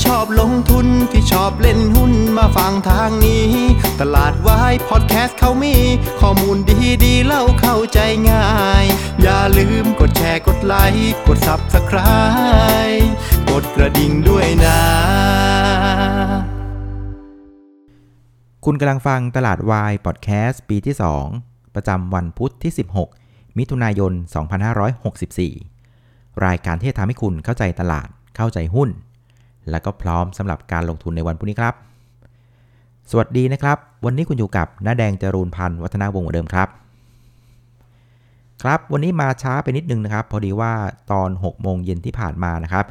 ที่ชอบลงทุนที่ชอบเล่นหุ้นมาฟังทางนี้ตลาดวายพอดแคสต์เขามีข้อมูลดีๆเล่าเข้าใจง่ายอย่าลืมกดแชร์กดไลค์กด Subscribe กดกระดิ่งด้วยนะคุณกำลังฟังตลาดวายพอดแคสต์ปีที่2ประจำวันพุธที่16มิถุนายน2564รายการที่จะทำให้คุณเข้าใจตลาดเข้าใจหุ้นและก็พร้อมสำหรับการลงทุนในวันพรุ่งนี้ครับสวัสดีนะครับวันนี้คุณอยู่กับน้าแดงจรูนพันธ์วัฒนาวงศ์เหมือนเดิมครับครับวันนี้มาช้าไปนิดนึงนะครับพอดีว่าตอน 18:00 นที่ผ่านมานะครับ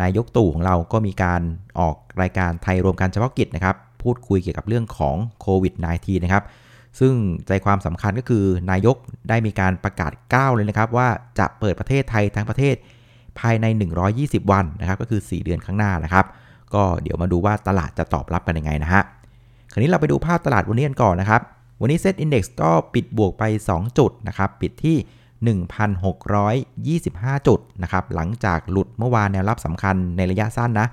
นายกตู่ของเราก็มีการออกรายการไทยรวมการเฉพาะกิจนะครับพูดคุยเกี่ยวกับเรื่องของโควิด -19 นะครับซึ่งใจความสำคัญก็คือนายกได้มีการประกาศก้าวเลยนะครับว่าจะเปิดประเทศไทยทั้งประเทศภายใน120วันนะครับก็คือ4เดือนข้างหน้านะครับก็เดี๋ยวมาดูว่าตลาดจะตอบรับกันยังไงนะฮะคราวนี้เราไปดูภาพตลาดวันนี้กันก่อนนะครับวันนี้เซ็ตอินเด็กซ์ก็ปิดบวกไป2จุดนะครับปิดที่ 1,625 จุดนะครับหลังจากหลุดเมื่อวานแนวรับสำคัญในระยะสั้นนะ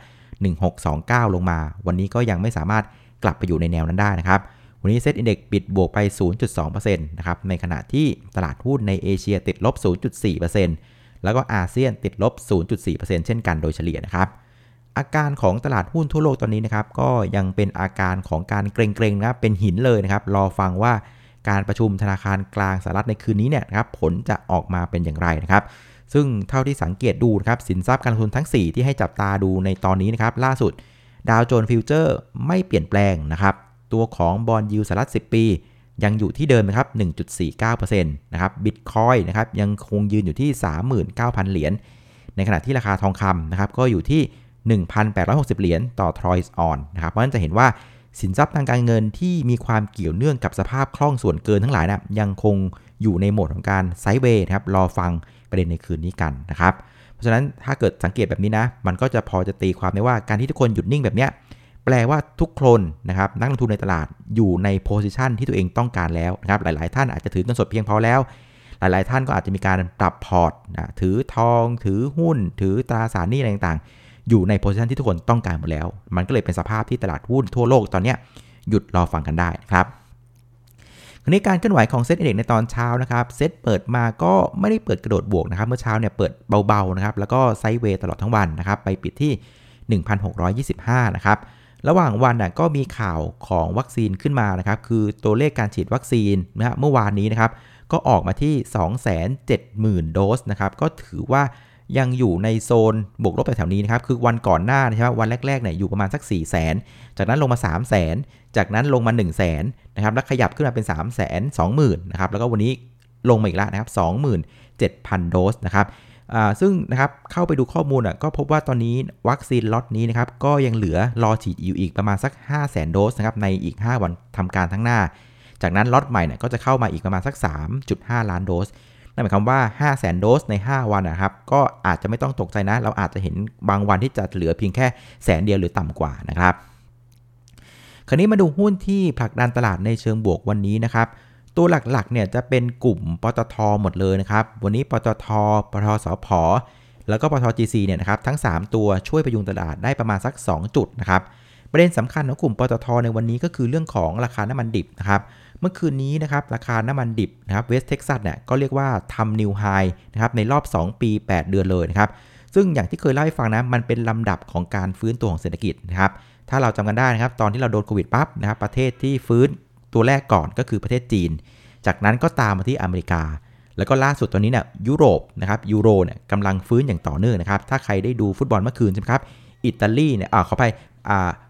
1629ลงมาวันนี้ก็ยังไม่สามารถกลับไปอยู่ในแนวนั้นได้นะครับวันนี้เซ็ตอินเด็กซ์ปิดบวกไป 0.2% นะครับในขณะที่ตลาดหุ้นในเอเชียติดลบ 0.4%แล้วก็อาเซียนติดลบ 0.4% เช่นกันโดยเฉลี่ยนะครับอาการของตลาดหุ้นทั่วโลกตอนนี้นะครับก็ยังเป็นอาการของการเกรงๆนะครับเป็นหินเลยนะครับรอฟังว่าการประชุมธนาคารกลางสหรัฐในคืนนี้เนี่ยนะครับผลจะออกมาเป็นอย่างไรนะครับซึ่งเท่าที่สังเกตดูนะครับสินทรัพย์การลงทุนทั้ง4ที่ให้จับตาดูในตอนนี้นะครับล่าสุดดาวโจนส์ฟิวเจอร์ไม่เปลี่ยนแปลงนะครับตัวของบอนด์ยิลด์สหรัฐ10ปียังอยู่ที่เดิมนะครับ 1.49% นะครับบิตคอยน์นะครับยังคงยืนอยู่ที่ 39,000 เหรียญในขณะที่ราคาทองคำนะครับก็อยู่ที่ 1,860 เหรียญต่อทรอยส์ออนนะครับเพราะฉะนั้นจะเห็นว่าสินทรัพย์ทางการเงินที่มีความเกี่ยวเนื่องกับสภาพคล่องส่วนเกินทั้งหลายนะยังคงอยู่ในโหมดของการไซด์เวย์นะครับรอฟังประเด็นในคืนนี้กันนะครับเพราะฉะนั้นถ้าเกิดสังเกตแบบนี้นะมันก็จะพอจะตีความได้ว่าการที่ทุกคนหยุดนิ่งแบบเนี้ยแปลว่าทุกคนนะครับนักลงทุนในตลาดอยู่ในโพสิชันที่ตัวเองต้องการแล้วนะครับหลายๆท่านอาจจะถือเงินสดเพียงพอแล้วหลายๆท่านก็อาจจะมีการปรับพอร์ตนะถือทองถือหุ้นถือตราสารหนี้อะไรต่างๆอยู่ในโพสิชันที่ทุกคนต้องการหมดแล้วมันก็เลยเป็นสภาพที่ตลาดหุ้นทั่วโลกตอนนี้หยุดรอฟังกันได้ครับคราวนี้การเคลื่อนไหวของเซ็ตอินเด็กซ์ในตอนเช้านะครับเซ็ตเปิดมาก็ไม่ได้เปิดกระโดดบวกนะครับเมื่อเช้าเนี่ยเปิดเบาๆนะครับแล้วก็ไซด์เวย์ตลอดทั้งวันนะครับไปปิดที่ 1,625 นะครับระหว่างวันน่ะก็มีข่าวของวัคซีนขึ้นมานะครับคือตัวเลขการฉีดวัคซีนนะฮะเมื่อวานนี้นะครับก็ออกมาที่ 270,000 โดสนะครับก็ถือว่ายังอยู่ในโซนบวกลบแถวๆนี้นะครับคือวันก่อนหน้าใช่ไหมวันแรกๆเนี่ยอยู่ประมาณสัก 400,000 จากนั้นลงมา 300,000 จากนั้นลงมา 100,000 นะครับแล้วขยับขึ้นมาเป็น 320,000 นะครับแล้วก็วันนี้ลงมาอีกแล้วนะครับ 27,000 โดสนะครับซึ่งนะครับเข้าไปดูข้อมูลก็พบว่าตอนนี้วัคซีนล็อตนี้นะครับก็ยังเหลือรอฉีดอยู่อีกประมาณสัก 500,000 โดสนะครับในอีก5วันทำการทั้งหน้าจากนั้นล็อตใหม่เนี่ยก็จะเข้ามาอีกประมาณสัก 3.5 ล้านโดสนั่นหมายความว่า 500,000 โดสใน5วันนะครับก็อาจจะไม่ต้องตกใจนะเราอาจจะเห็นบางวันที่จะเหลือเพียงแค่แสนเดียวหรือต่ำกว่านะครับคราวนี้มาดูหุ้นที่ผลักดันตลาดในเชิงบวกวันนี้นะครับตัวหลักๆเนี่ยจะเป็นกลุ่มปตท.หมดเลยนะครับวันนี้ปตท.ปตท.สผ.แล้วก็ปตท. GC เนี่ยนะครับทั้ง3ตัวช่วยพยุงตลาดได้ประมาณสัก2จุดนะครับประเด็นสำคัญของกลุ่มปตท.ในวันนี้ก็คือเรื่องของราคาน้ำมันดิบนะครับเมื่อคืนนี้นะครับราคาน้ำมันดิบนะครับเวสเท็กซัสเนี่ยก็เรียกว่าทำนิวไฮนะครับในรอบ2ปี8เดือนเลยนะครับซึ่งอย่างที่เคยเล่าให้ฟังนะมันเป็นลำดับของการฟื้นตัวของเศรษฐกิจนะครับถ้าเราจำกันได้นะครับตอนที่เราโดนโควิดปั๊บนะครับประเทศที่ฟื้นตัวแรกก่อนก็คือประเทศจีนจากนั้นก็ตามมาที่อเมริกาแล้วก็ล่าสุดตอนนี้เนี่ยยุโรปนะครับยูโรเนี่ยกำลังฟื้นอย่างต่อเนื่องนะครับถ้าใครได้ดูฟุตบอลเมื่อคืนใช่ไหมครับอิตาลีเนี่ยขออภัย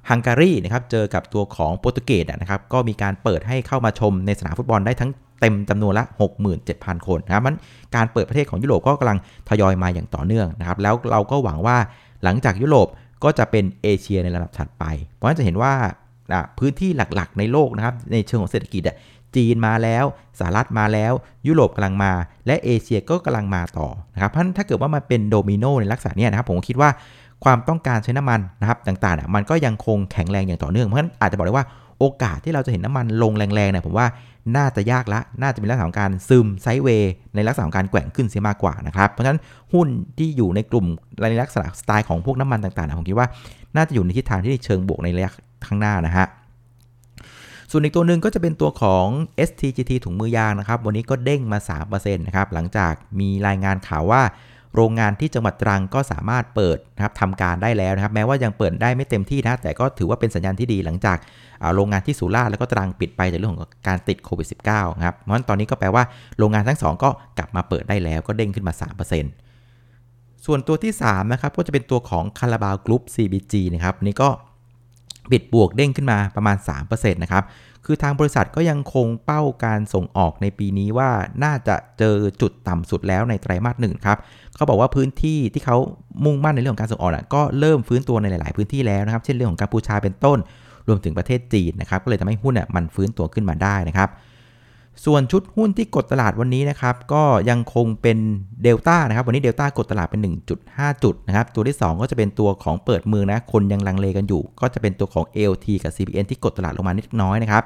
ฮังการีนะครับเจอกับตัวของโปรตุเกสนะครับก็มีการเปิดให้เข้ามาชมในสนามฟุตบอลได้ทั้งเต็มจำนวนละ 67,000 คนนะครับมันการเปิดประเทศของยุโรปก็กำลังทยอยมาอย่างต่อเนื่องนะครับแล้วเราก็หวังว่าหลังจากยุโรปก็จะเป็นเอเชียในระดับถัดไปเพราะฉะนั้นจะเห็นว่าพื้นที่หลักๆในโลกนะครับในเชิงของเศรษฐกิจจีนมาแล้วสหรัฐมาแล้วยุโรปกำลังมาและเอเชียก็กำลังมาต่อนะครับเพราะถ้าเกิดว่ามันเป็นโดมิโนในลักษณะนี้นะครับผมคิดว่าความต้องการใช้น้ำมันนะครับต่างๆมันก็ยังคงแข็งแรงอย่างต่อเนื่องเพราะฉะนั้นอาจจะบอกได้ว่าโอ โอกาสที่เราจะเห็นน้ำมันลงแรงๆเนี่ยผมว่าน่าจะยากละน่าจะเป็นลักษณะของการซึมไซด์เวย์ในลักษณะของการแกว่งขึ้นเสียมากกว่านะครับเพราะฉะนั้นหุ้นที่อยู่ในกลุ่มในลักษณะสไตล์ของพวกน้ำมันต่างๆผมคิดว่าน่าจะอยู่ในทิศทางที่เชิงบวกในระยะข้างหน้านะฮะส่วนอีกตัวหนึ่งก็จะเป็นตัวของ STGT ถุงมือยางนะครับวันนี้ก็เด้งมา 3% นะครับหลังจากมีรายงานข่าวว่าโรงงานที่จังหวัดตรังก็สามารถเปิดนะครับทำการได้แล้วนะครับแม้ว่ายังเปิดได้ไม่เต็มที่นะแต่ก็ถือว่าเป็นสัญญาณที่ดีหลังจากโรงงานที่สุราษฎร์แล้วก็ตรังปิดไปจากเรื่องของการติดโควิด -19 นะครับเพราะฉะนั้นตอนนี้ก็แปลว่าโรงงานทั้งสองก็กลับมาเปิดได้แล้วก็เด้งขึ้นมา 3%ส่วนตัวที่3นะครับก็จะเป็นตัวของคาราบาวกรุ๊ป CBG นะครับนี่ก็ปิดบวกเด้งขึ้นมาประมาณ 3% นะครับคือทางบริษัทก็ยังคงเป้าการส่งออกในปีนี้ว่าน่าจะเจอจุดต่ำสุดแล้วในไตรมาส1ครับเขาบอกว่าพื้นที่ที่เขามุ่งมั่นในเรื่องของการส่งออกก็เริ่มฟื้นตัวในหลายๆพื้นที่แล้วนะครับเช่นเรื่องของกัมพูชาเป็นต้นรวมถึงประเทศจีนนะครับก็เลยทำให้หุ้นมันฟื้นตัวขึ้นมาได้นะครับส่วนชุดหุ้นที่กดตลาดวันนี้นะครับก็ยังคงเป็นเดลต้านะครับวันนี้เดลต้ากดตลาดเป็น 1.5 จุดนะครับตัวที่2ก็จะเป็นตัวของเปิดมือนะคนยังลังเลกันอยู่ก็จะเป็นตัวของ ALT กับ CPN ที่กดตลาดลงมานิดน้อยนะครับ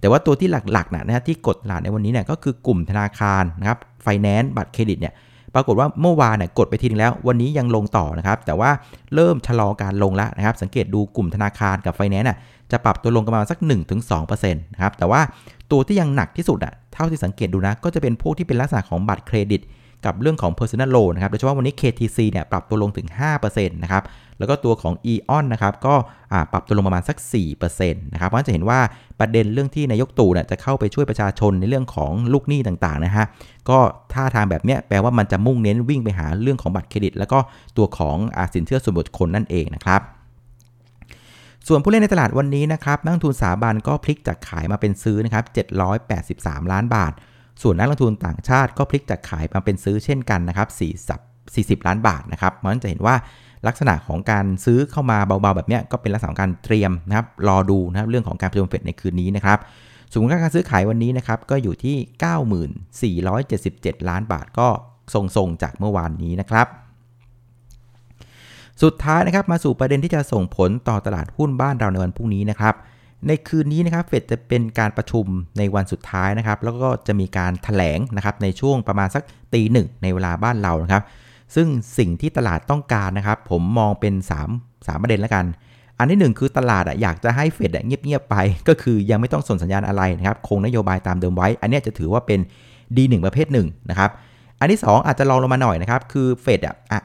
แต่ว่าตัวที่หลักๆนะที่กดตลาดในวันนี้เนี่ยก็คือกลุ่มธนาคารนะครับไฟแนนซ์บัตรเครดิตเนี่ยปรากฏว่าเมื่อวานเนี่ยกดไปทีนึงแล้ววันนี้ยังลงต่อนะครับแต่ว่าเริ่มชะลอการลงแล้วนะครับสังเกตดูกลุ่มธนาคารกับไฟแนนซ์จะปรับตัวลงกันมาสัก 1-2% นะครับแต่ว่าตัวที่ยังหนักที่สุดเท่าที่สังเกตดูนะก็จะเป็นพวกที่เป็นลักษณะของบัตรเครดิตกับเรื่องของ Personal Loan นะครับโดยเฉพาะวันนี้ KTC เนี่ยปรับตัวลงถึง 5% นะครับแล้วก็ตัวของ Eon นะครับก็ปรับตัวลงประมาณสัก 4% นะครับเพราะฉะนั้นจะเห็นว่าประเด็นเรื่องที่นายกตู่เนี่ยจะเข้าไปช่วยประชาชนในเรื่องของลูกหนี้ต่างๆนะฮะก็ท่าทางแบบเนี้ยแปลว่ามันจะมุ่งเน้นวิ่งไปหาเรื่องของบัตรเครดิตแล้วก็ตัวของสินเชื่อส่วนบุคคลนั่นเองนะครับส่วนผู้เล่นในตลาดวันนี้นะครับนักลงทุนสถาบันก็พลิกจากขายมาเป็นซื้อนะครับ783ล้านบาทส่วนนักลงทุนต่างชาติก็พลิกจากขายมาเป็นซื้อเช่นกันนะครับ40ล้านบาทนะครับมันจะเห็นว่าลักษณะของการซื้อเข้ามาเบาๆแบบนี้ก็เป็นลักษณะการเตรียมนะครับรอดูนะครับเรื่องของการประชุมเฟดในคืนนี้นะครับส่วนการซื้อขายวันนี้นะครับก็อยู่ที่ 94,77 ล้านบาทก็ทรงๆจากเมื่อวานนี้นะครับสุดท้ายนะครับมาสู่ประเด็นที่จะส่งผลต่อตลาดหุ้นบ้านเราในวันพรุ่งนี้นะครับในคืนนี้นะครับเฟดจะเป็นการประชุมในวันสุดท้ายนะครับแล้วก็จะมีการแถลงนะครับในช่วงประมาณสัก 1:00 นในเวลาบ้านเรานะครับซึ่งสิ่งที่ตลาดต้องการนะครับผมมองเป็น3ประเด็นแล้วกันอันที่1คือตลาดอยากจะให้เฟดเงียบๆไปก็คือยังไม่ต้องส่งสัญญาณอะไรนะครับคงนโยบายตามเดิมไว้อันนี้จะถือว่าเป็น D1 ประเภท1นะครับอันที่2อาจจะลองลงมาหน่อยนะครับคือเฟด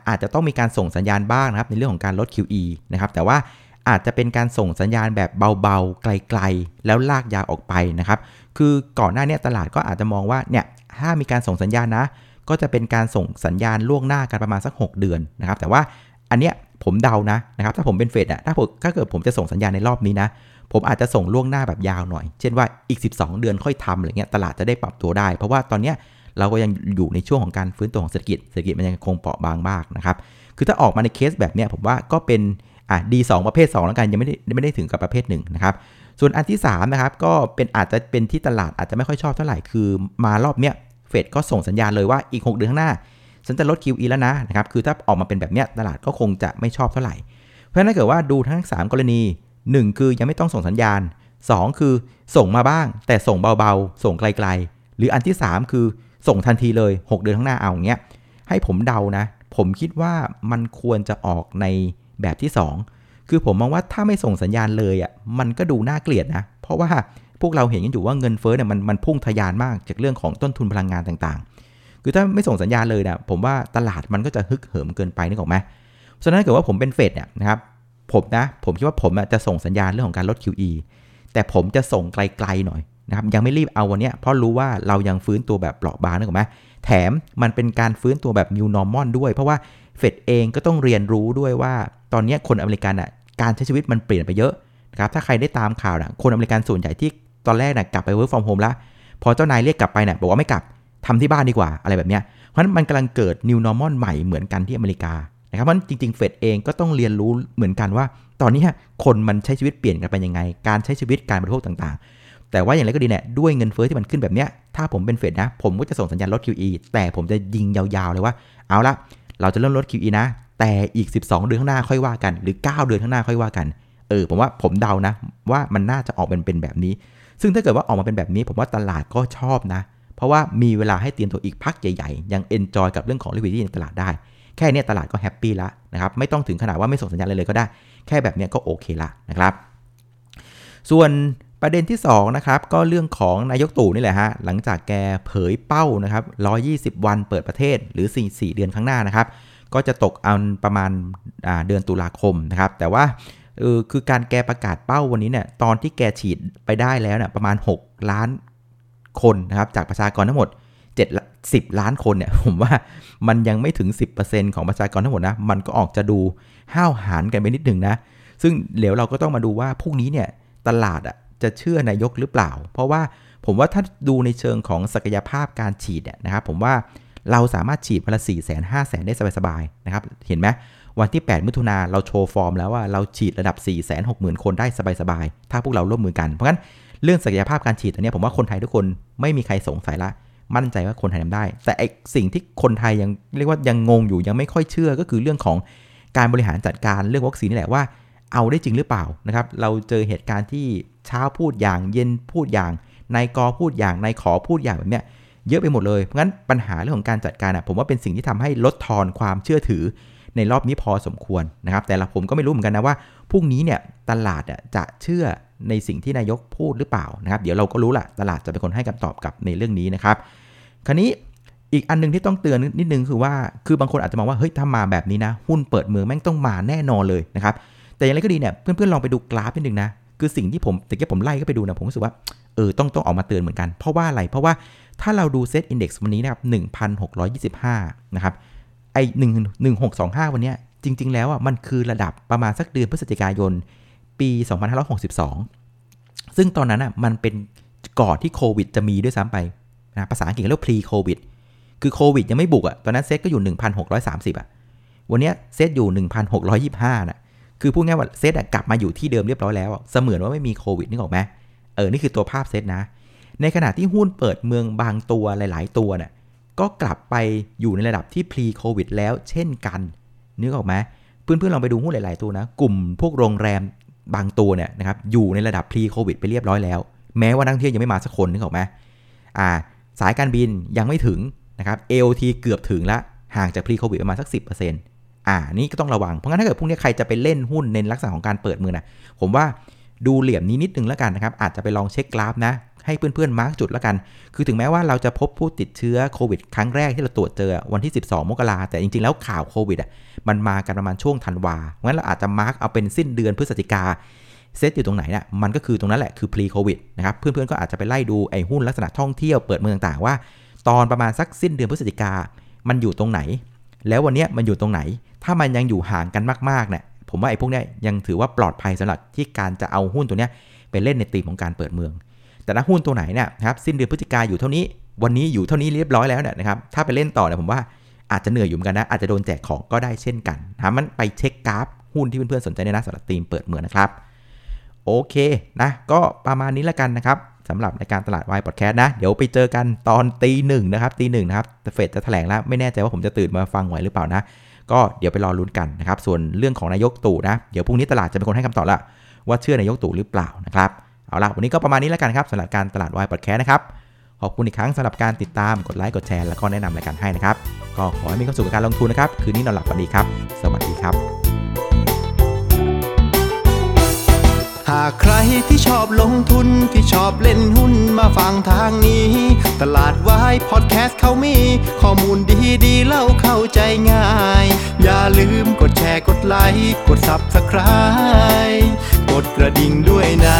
อาจจะต้องมีการส่งสัญญาณบ้างนะครับในเรื่องของการลด QE นะครับแต่ว่าอาจจะเป็นการส่งสัญญาณแบบเบาๆไกลๆแล้วลากยาวออกไปนะครับคือก่อนหน้านี้ตลาดก็อาจจะมองว่าเนี่ยถ้ามีการส่งสัญญาณนะก็จะเป็นการส่งสัญญาณล่วงหน้ากันประมาณสัก6เดือนนะครับแต่ว่าอันเนี้ยผมเดานะครับถ้าผมเป็นเฟดถ้าเกิดผมจะส่งสัญญาณในรอบนี้นะผมอาจจะส่งล่วงหน้าแบบยาวหน่อยเช่นว่าอีก12เดือนค่อยทำอะไรเงี้ยตลาดจะได้ปรับตัวได้เพราะว่าตอนเนี้ยเราก็ยังอยู่ในช่วงของการฟื้นตัวของเศรษฐกิจมันยังคงเปราะบางมากนะครับคือถ้าออกมาในเคสแบบเนี้ยผมว่าก็เป็นD2 ประเภท2แล้วกันยังไม่ได้ถึงกับประเภท1นะครับส่วนอันที่3นะครับก็เป็นอาจจะเป็นที่ตลาดอาจจะไม่ค่อยชอบเท่าไหร่คือมารอบเนี้ยเฟดก็ส่งสัญญาณเลยว่าอีก6เดือนข้างหน้าฉันจะลด QE แล้วนะครับคือถ้าออกมาเป็นแบบเนี้ยตลาดก็คงจะไม่ชอบเท่าไหร่เพราะฉะนั้นถ้าเกิดว่าดูทั้ง3กรณี1คือยังไม่ต้องส่งสัญญาณ2คือส่งมาบ้างแต่ส่งเบาๆส่งไกลๆหรืออันที่3คือส่งทันทีเลย6เดือนข้างหน้าเอาอย่างเงี้ยให้ผมเดานะผมคิดว่ามันควรจะออกในแบบที่2คือผมมองว่าถ้าไม่ส่งสัญญาณเลยมันก็ดูน่าเกลียดนะเพราะว่าพวกเราเห็นกันอยู่ว่าเงินเฟ้อเนี่ยมันพุ่งทะยานมากจากเรื่องของต้นทุนพลังงานต่างๆคือถ้าไม่ส่งสัญญาณเลยนะผมว่าตลาดมันก็จะฮึกเหิมเกินไปนึกออกไหมฉะนั้นถ้าเกิดว่าผมเป็นเฟดเนี่ยนะครับผมคิดว่าผมจะส่งสัญญาณเรื่องของการลด QE แต่ผมจะส่งไกลๆหน่อยนะครับยังไม่รีบเอาวันนี้เพราะรู้ว่าเรายังฟื้นตัวแบบเปราะบางนึกออกไหมแถมมันเป็นการฟื้นตัวแบบ New Normal ด้วยเพราะว่าเฟดเองก็ต้องเรียนรู้ด้วยว่าตอนนี้คนอเมริกันการใช้ชีวิตมันเปลี่ยนไปเยอะนะครับถ้าใครได้ตามข่าวคนอเมริกันส่วนใหญ่ที่ตอนแรกกลับไป work from home แล้วพอเจ้านายเรียกกลับไปบอกว่าไม่กลับทำที่บ้านดีกว่าอะไรแบบเนี้ยเพราะฉะนั้นมันกำลังเกิด New Normal ใหม่เหมือนกันที่อเมริกานะครับเพราะจริงๆเฟดเองก็ต้องเรียนรู้เหมือนกันว่าตอนนี้คนมันใช้ชีวิตเปลี่ยนกันไปยังไงการใช้ชีวิตการบริโภคต่างๆแต่ว่าอย่างไรก็ดีด้วยเงินเฟ้อที่มันขึ้นแบบเนี้ยถ้าผมเป็นเฟดผมก็จะส่งสัญญาณลด QE แต่ผมจะยิงยาวๆเลยว่าเอาละเราจะเริ่มลด QE นะแต่อีก12เดือนข้างหน้าค่อยว่ากันหรือ9เดือนข้างหน้าค่อยว่ากัน ผมว่าผมเดานะว่ามันน่าจะออกเป็นแบบนี้ซึ่งถ้าเกิดว่าออกมาเป็นแบบนี้ผมว่าตลาดก็ชอบนะเพราะว่ามีเวลาให้เตรียมตัวอีกพักใหญ่ๆยังเอนจอยกับเรื่องของ liquidity ในตลาดได้แค่นี้ตลาดก็แฮปปี้ละนะครับไม่ต้องถึงขนาดว่าไม่ส่งสัญญาณเลยก็ได้แค่แบบนี้ก็โอเคละนะครับส่วนประเด็นที่2นะครับก็เรื่องของนายกตู่นี่แหละฮะหลังจากแกเผยเป้านะครับ120วันเปิดประเทศหรือ4เดือนข้างหน้านะครับก็จะตกเอาประมาณเดือนตุลาคมนะครับแต่ว่าคือการแกประกาศเป้าวันนี้เนี่ยตอนที่แกฉีดไปได้แล้วเนี่ยประมาณ6ล้านคนนะครับจากประชากรทั้งหมด10ล้านคนเนี่ยผมว่ามันยังไม่ถึง 10% ของประชากรทั้งหมดนะมันก็ออกจะดูห้าวหาญกันไปนิดนึงนะซึ่งเดี๋ยวเราก็ต้องมาดูว่าพรุ่งนี้เนี่ยตลาดอะจะเชื่อนายกหรือเปล่าเพราะว่าผมว่าถ้าดูในเชิงของศักยภาพการฉีดเนี่ยนะครับผมว่าเราสามารถฉีดวันละ 400,000-500,000 ได้สบายๆนะครับเห็นไหมวันที่8มิถุนายนเราโชว์ฟอร์มแล้วว่าเราฉีดระดับ 460,000 คนได้สบายๆถ้าพวกเราร่วมมือกันเพราะงั้นเรื่องศักยภาพการฉีดตอนนี้ผมว่าคนไทยทุกคนไม่มีใครสงสัยละมั่นใจว่าคนไทยทำได้แต่ไอ้สิ่งที่คนไทยยังเรียกว่ายังงงอยู่ยังไม่ค่อยเชื่อก็คือเรื่องของการบริหารจัดการเรื่องวัคซีนนี่แหละว่าเอาได้จริงหรือเปล่านะครับเราเจอเหตุการณ์ที่เช้าพูดอย่างเย็นพูดอย่างนายกพูดอย่างนายขอพูดอย่างแบบเนี้ยเยอะไปหมดเลยเพราะงั้นปัญหาเรื่องของการจัดการอ่ะผมว่าเป็นสิ่งที่ทำให้ลดทอนความเชื่อถือในรอบนี้พอสมควรนะครับแต่ผมก็ไม่รู้เหมือนกันนะว่าพรุ่งนี้เนี่ยตลาดอ่ะจะเชื่อในสิ่งที่นายกพูดหรือเปล่านะครับเดี๋ยวเราก็รู้ล่ะตลาดจะเป็นคนให้คำตอบกับในเรื่องนี้นะครับคราวนี้อีกอันนึงที่ต้องเตือนนิดนึงคือว่าคือบางคนอาจจะมองว่าเฮ้ยถ้ามาแบบนี้นะหุ้นเปิดเมืองแม่งต้องมาแน่นอนเลยนะครับแต่อย่างไรก็ดีเนี่ยเพื่อนๆลองไปดูกราฟนิดนึงนะคือสิ่งที่ผมแต่แกผมไล่ก็ไปดูนะผมรู้สึกว่าต้องออกมาเตือนเหมือนกันเพราะว่าอะไรเพราะว่าถ้าเราดูเซตอินเด็กซ์วันนี้นะครับ 1,625 นะครับไอ้1625วันเนี้ยจริงๆแล้วอ่ะมันคือระดับประมาณสักเดือนพฤศจิกายนปี2562ซึ่งตอนนั้นอ่ะมันเป็นก่อนที่โควิดจะมีด้วยซ้ำไปนะภาษาอังกฤษเรียก pre covid คือโควิดยังไม่บุกอ่ะตอนนั้นเซตก็อยู่ 1,630 อ่ะวันเนี้ยเซตอยู่ 1,625 น่ะคือพูดง่ายว่าเซตกลับมาอยู่ที่เดิมเรียบร้อยแล้วเสมือนว่าไม่มีโควิดนึกออกไหมนี่คือตัวภาพเซตนะในขณะที่หุ้นเปิดเมืองบางตัวหลายๆตัวเนี่ยก็กลับไปอยู่ในระดับที่ pre covid แล้วเช่นกันนึกออกไหมเพื่อนๆลองไปดูหุ้นหลายๆตัวนะกลุ่มพวกโรงแรมบางตัวเนี่ยนะครับอยู่ในระดับ pre covid ไปเรียบร้อยแล้วแม้ว่านักท่องเที่ยวยังไม่มาสักคนนึกออกไหมสายการบินยังไม่ถึงนะครับ AOT เกือบถึงละห่างจาก pre covid ประมาณสัก 10%นี่ก็ต้องระวังเพราะงั้นถ้าเกิดพวกนี้ใครจะไปเล่นหุ้นในลักษณะของการเปิดมือนะผมว่าดูเหลี่ยมนี้นิดนึงแล้วกันนะครับอาจจะไปลองเช็คกราฟนะให้เพื่อนๆมาร์คจุดแล้วกันคือถึงแม้ว่าเราจะพบผู้ติดเชื้อโควิดครั้งแรกที่เราตรวจเจอวันที่12มกราคมแต่จริงๆแล้วข่าวโควิดมันมากันประมาณช่วงธันวาเพราะงั้นเราอาจจะมาร์คเอาเป็นสิ้นเดือนพฤศจิกาเซตอยู่ตรงไหนน่ะมันก็คือตรงนั้นแหละคือ pre covid นะครับเพื่อนๆก็อาจจะไปไล่ดูไอ้หุ้นลักษณะท่องเที่ยวเปิดเมืองต่างๆว่าตอนประมาณสักสิ้นเดือนพฤศจิกามันอยู่ตรงไหนแล้ววันนี้มันอยู่ตรงไหนถ้ามันยังอยู่ห่างกันมากๆเนี่ยผมว่าไอ้พวกนี้ยังถือว่าปลอดภัยสำหรับที่การจะเอาหุ้นตัวนี้ไปเล่นในธีมของการเปิดเมืองแต่ถ้าหุ้นตัวไหนเนี่ยครับสิ้นเดือนพฤศจิกายนอยู่เท่านี้วันนี้อยู่เท่านี้เรียบร้อยแล้วเนี่ยนะครับถ้าไปเล่นต่อเนี่ยผมว่าอาจจะเหนื่อยอยู่เหมือนกันนะอาจจะโดนแจกของก็ได้เช่นกันนะมันไปเช็คกราฟหุ้นที่เพื่อนๆสนใจในสำหรับธีมเปิดเมืองนะครับโอเคนะก็ประมาณนี้ละกันนะครับสำหรับในการตลาดวายพอดแคสต์นะเดี๋ยวไปเจอกันตอน 1:00 น.นะครับ 1:00 น.นะครับเฟดจะแถลงแล้วไม่แน่ใจว่าผมจะตื่นมาฟังไหวหรือเปล่านะก็เดี๋ยวไปรอลุ้นกันนะครับส่วนเรื่องของนายกตู่นะเดี๋ยวพรุ่งนี้ตลาดจะเป็นคนให้คำตอบละว่าเชื่อนายกตู่หรือเปล่านะครับเอาล่ะวันนี้ก็ประมาณนี้แล้วกันครับสำหรับการตลาดวายพอดแคสต์นะครับขอบคุณอีกครั้งสำหรับการติดตามกดไลค์กดแชร์แล้วก็แนะนำรายการให้นะครับก็ขอให้มีความสุขกับการลงทุนนะครับคืนนี้นอนหลับฝันดีครับสวัสดีครับหากใครที่ชอบลงทุนที่ชอบเล่นหุ้นมาฟังทางนี้ตลาดวายพอดแคสต์เขามีข้อมูลดีๆเล่าเข้าใจง่ายอย่าลืมกดแชร์กดไลค์กด Subscribe กดกระดิ่งด้วยนะ